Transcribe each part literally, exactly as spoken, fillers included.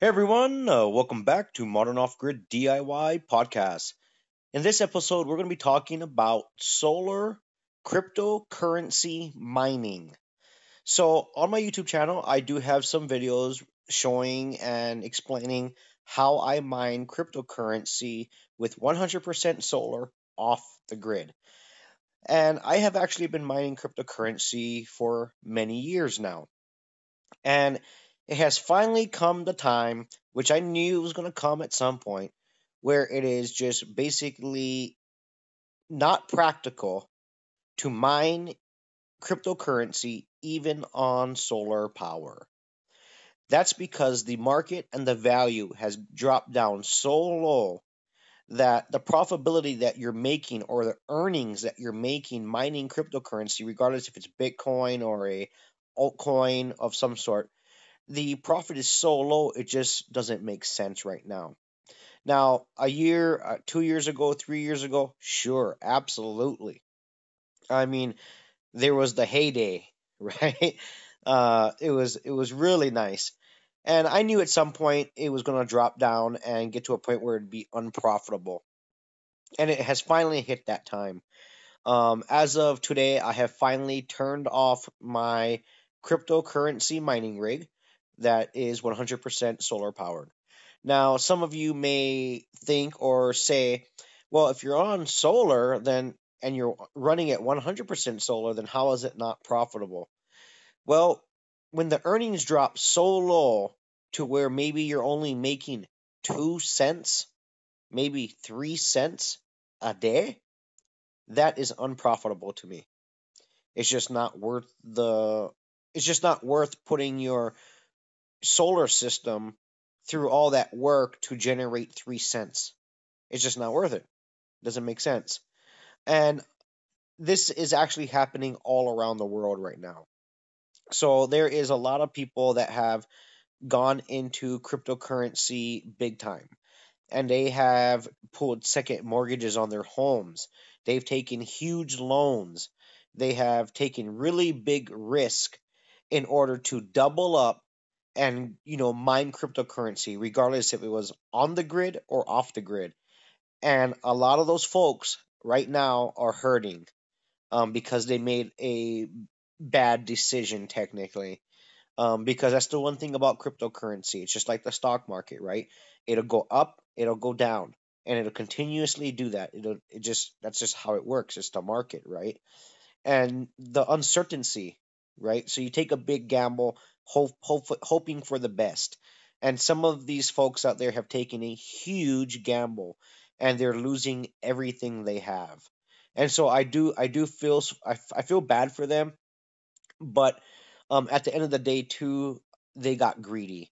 Hey everyone, uh, welcome back to Modern Off-Grid D I Y Podcast. In this episode, we're going to be talking about solar cryptocurrency mining. So on my YouTube channel, I do have some videos showing and explaining how I mine cryptocurrency with one hundred percent solar off the grid. And I have actually been mining cryptocurrency for many years now. And it has finally come the time, which I knew was going to come at some point, where it is just basically not practical to mine cryptocurrency even on solar power. That's because the market and the value has dropped down so low that the profitability that you're making or the earnings that you're making mining cryptocurrency, regardless if it's Bitcoin or a altcoin of some sort, the profit is so low, it just doesn't make sense right now. Now, a year, uh, two years ago, three years ago, sure, absolutely. I mean, there was the heyday, right? Uh, it was it was really nice. And I knew at some point it was going to drop down and get to a point where it would be unprofitable. And it has finally hit that time. Um, as of today, I have finally turned off my cryptocurrency mining rig that is one hundred percent solar powered. Now, some of you may think or say, well, if you're on solar then and you're running at one hundred percent solar, then how is it not profitable? Well, when the earnings drop so low to where maybe you're only making two cents, maybe three cents a day, that is unprofitable to me. It's just not worth the, it's just not worth putting your solar system through all that work to generate three cents. It's just not worth it. Doesn't make sense. And this is actually happening all around the world right now. So there is a lot of people that have gone into cryptocurrency big time, and they have pulled second mortgages on their homes. They've taken huge loans. They have taken really big risk in order to double up and, you know, mine cryptocurrency, regardless if it was on the grid or off the grid. And a lot of those folks right now are hurting um, because they made a bad decision technically. Um, because that's the one thing about cryptocurrency. It's just like the stock market, right? It'll go up, it'll go down, and it'll continuously do that. It'll it just that's just how it works. It's the market, right? And the uncertainty, right? So you take a big gamble, hope, hope, hoping for the best. And some of these folks out there have taken a huge gamble, and they're losing everything they have. And so I do, I do feel, I, I feel bad for them. But um, at the end of the day, too, they got greedy,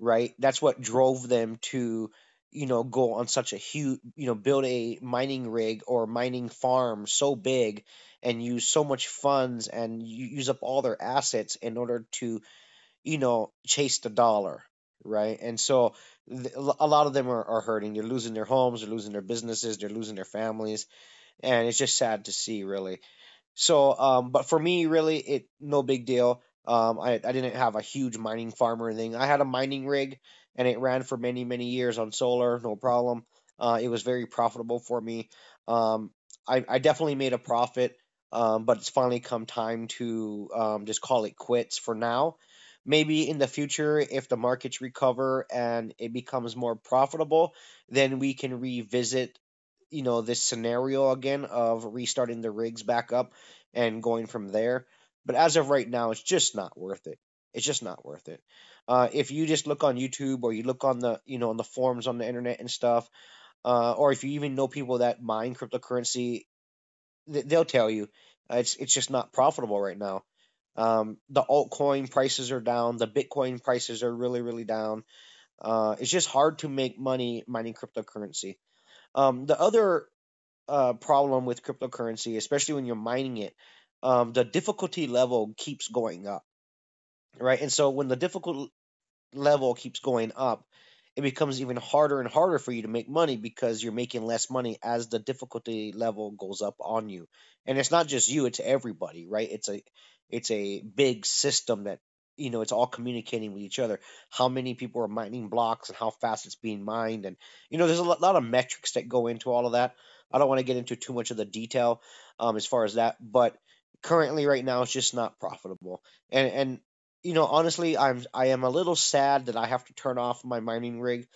right? That's what drove them to, you know, go on such a huge, you know, build a mining rig or mining farm so big and use so much funds and use up all their assets in order to, you know, chase the dollar, right? And so th- a lot of them are, are hurting. They're losing their homes, they're losing their businesses, they're losing their families. And it's just sad to see, really. So, um, but for me, really, it no big deal. Um, I, I didn't have a huge mining farm or anything. I had a mining rig, and it ran for many, many years on solar, no problem. Uh, it was very profitable for me. Um, I, I definitely made a profit, um, but it's finally come time to um, just call it quits for now. Maybe in the future, if the markets recover and it becomes more profitable, then we can revisit, you know, this scenario again of restarting the rigs back up and going from there. But as of right now, it's just not worth it. It's just not worth it. Uh, if you just look on YouTube or you look on the, you know, on the forums on the internet and stuff, uh, or if you even know people that mine cryptocurrency, th- they'll tell you uh, it's it's just not profitable right now. Um, the altcoin prices are down. The Bitcoin prices are really, really down. Uh, it's just hard to make money mining cryptocurrency. Um, the other uh, problem with cryptocurrency, especially when you're mining it, um, the difficulty level keeps going up, right? And so when the difficulty level keeps going up, it becomes even harder and harder for you to make money because you're making less money as the difficulty level goes up on you. And it's not just you, it's everybody, right? It's a it's a big system that, you know, it's all communicating with each other. How many people are mining blocks and how fast it's being mined. And, you know, there's a lot of metrics that go into all of that. I don't want to get into too much of the detail um, as far as that. But currently right now, it's just not profitable. And, and you know, honestly, I'm I am a little sad that I have to turn off my mining rig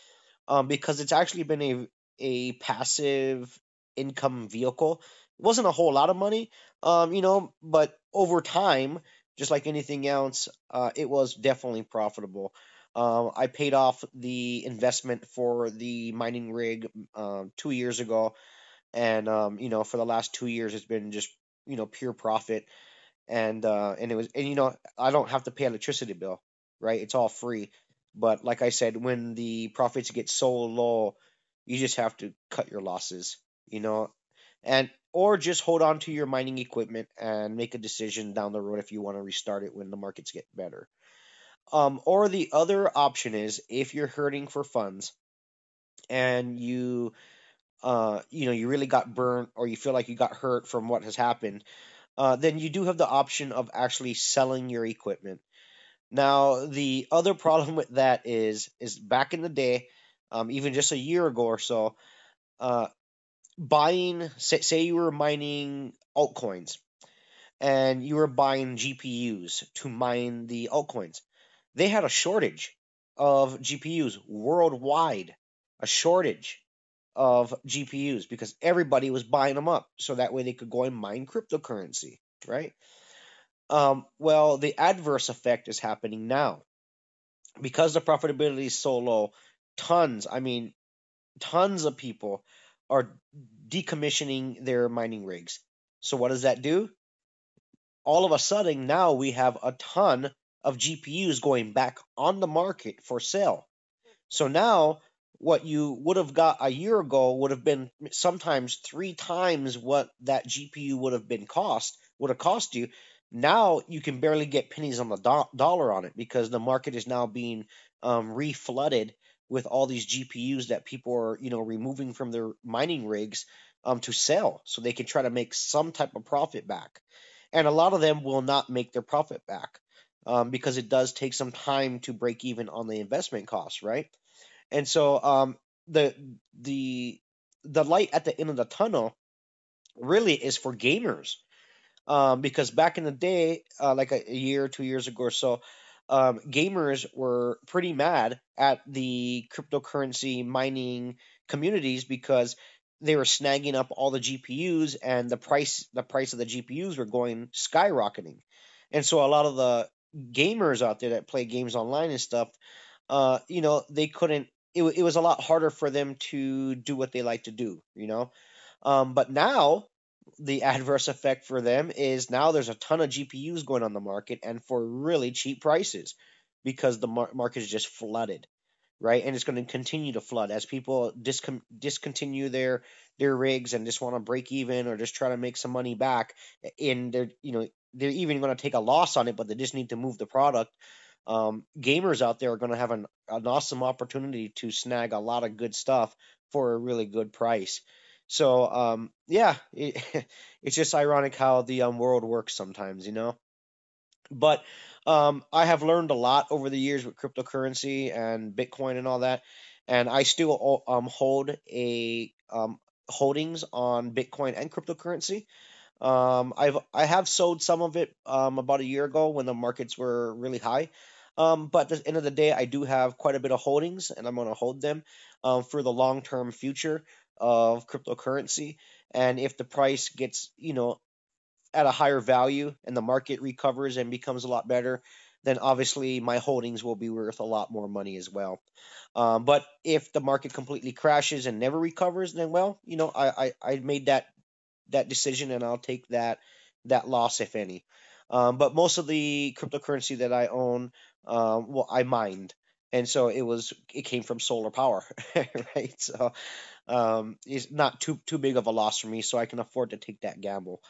um, because it's actually been a a passive income vehicle. It wasn't a whole lot of money, um, you know, but over time, just like anything else, uh, it was definitely profitable. Um, I paid off the investment for the mining rig um, two years ago, and um, you know, for the last two years, it's been just you know pure profit. And uh, and it was and you know I don't have to pay electricity bill, right? It's all free. But like I said, when the profits get so low, you just have to cut your losses, you know, and or just hold on to your mining equipment and make a decision down the road if you want to restart it when the markets get better. Um, or the other option is if you're hurting for funds and you uh you know you really got burnt or you feel like you got hurt from what has happened. Uh, then you do have the option of actually selling your equipment. Now, the other problem with that is, is back in the day, um, even just a year ago or so, uh, buying, say, say you were mining altcoins and you were buying G P Us to mine the altcoins. They had a shortage of G P Us worldwide, a shortage of G P Us because everybody was buying them up so that way they could go and mine cryptocurrency, right? Um, well, the adverse effect is happening now because the profitability is so low. Tons, I mean, tons of people are decommissioning their mining rigs. So what does that do? All of a sudden, now we have a ton of G P Us going back on the market for sale. So now what you would have got a year ago would have been sometimes three times what that G P U would have been cost, would have cost you. Now you can barely get pennies on the do- dollar on it because the market is now being um, reflooded with all these G P Us that people are, you know, removing from their mining rigs um, to sell so they can try to make some type of profit back. And a lot of them will not make their profit back um, because it does take some time to break even on the investment costs, right? And so um, the the the light at the end of the tunnel really is for gamers um, because back in the day, uh, like a, a year, two years ago or so, um, gamers were pretty mad at the cryptocurrency mining communities because they were snagging up all the G P Us and the price the price of the G P Us were going skyrocketing. And so a lot of the gamers out there that play games online and stuff, uh, you know, they couldn't. It, it was a lot harder for them to do what they like to do, you know. Um, but now the adverse effect for them is now there's a ton of G P Us going on the market and for really cheap prices because the mar- market is just flooded, right? And it's going to continue to flood as people discon- discontinue their their rigs and just want to break even or just try to make some money back. And they're, you know, they're even going to take a loss on it, but they just need to move the product. Um, gamers out there are going to have an, an awesome opportunity to snag a lot of good stuff for a really good price. So, um, yeah, it, it's just ironic how the um, world works sometimes, you know. But um, I have learned a lot over the years with cryptocurrency and Bitcoin and all that, and I still um, hold a um, holdings on Bitcoin and cryptocurrency. Um, I've I have sold some of it um, about a year ago when the markets were really high. Um, but at the end of the day, I do have quite a bit of holdings, and I'm going to hold them um, for the long-term future of cryptocurrency. And if the price gets, you know, at a higher value and the market recovers and becomes a lot better, then obviously my holdings will be worth a lot more money as well. Um, but if the market completely crashes and never recovers, then, well, you know, I, I, I made that that decision and I'll take that that loss, if any. Um, but most of the cryptocurrency that I own, um, well, I mined, and so it was it came from solar power, right? So um, is not too too big of a loss for me, so I can afford to take that gamble.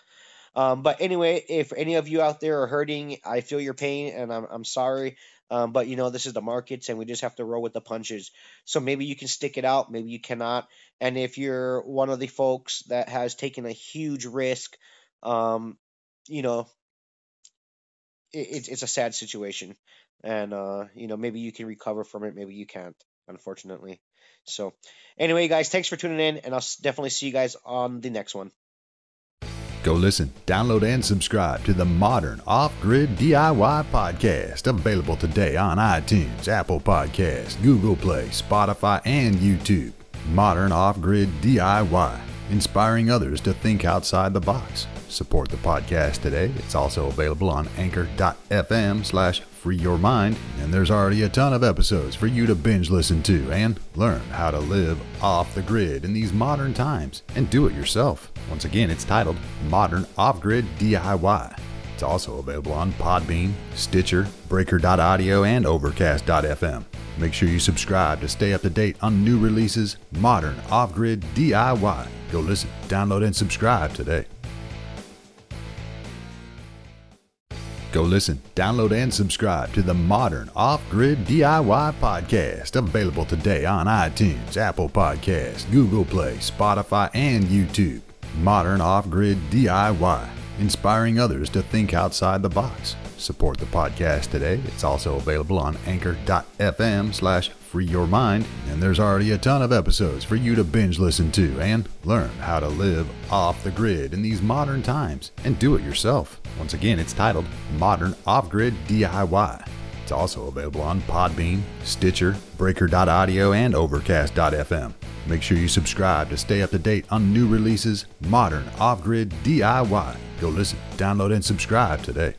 Um, but anyway, if any of you out there are hurting, I feel your pain, and I'm, I'm sorry. Um, but, you know, this is the markets, and we just have to roll with the punches. So maybe you can stick it out. Maybe you cannot. And if you're one of the folks that has taken a huge risk, um, you know, it, it's a sad situation. And, uh, you know, maybe you can recover from it. Maybe you can't, unfortunately. So anyway, guys, thanks for tuning in, and I'll definitely see you guys on the next one. Go listen, download, and subscribe to the Modern Off-Grid D I Y Podcast, available today on iTunes, Apple Podcasts, Google Play, Spotify, and YouTube. Modern Off-Grid D I Y, inspiring others to think outside the box. Support the podcast today. It's also available on anchor dot f m slash free your mind, and there's already a ton of episodes for you to binge listen to and learn how to live off the grid in these modern times and do it yourself. Once again, it's titled Modern Off-Grid D I Y. It's also available on Podbean, Stitcher, Breaker dot audio, and Overcast dot f m. Make sure you subscribe to stay up to date on new releases. Modern Off-Grid D I Y. Go listen, download, and subscribe today. Go listen, download, and subscribe to the Modern Off-Grid D I Y Podcast, available today on iTunes, Apple Podcasts, Google Play, Spotify, and YouTube. Modern Off-Grid D I Y, inspiring others to think outside the box. Support the podcast today. It's also available on anchor dot f m slash free your mind, and there's already a ton of episodes for you to binge listen to and learn how to live off the grid in these modern times and do it yourself. Once again, it's titled Modern Off-Grid D I Y. It's also available on Podbean, Stitcher, Breaker dot audio, and Overcast dot f m. Make sure you subscribe to stay up to date on new releases. Modern Off-Grid D I Y. Go listen, download, and subscribe today.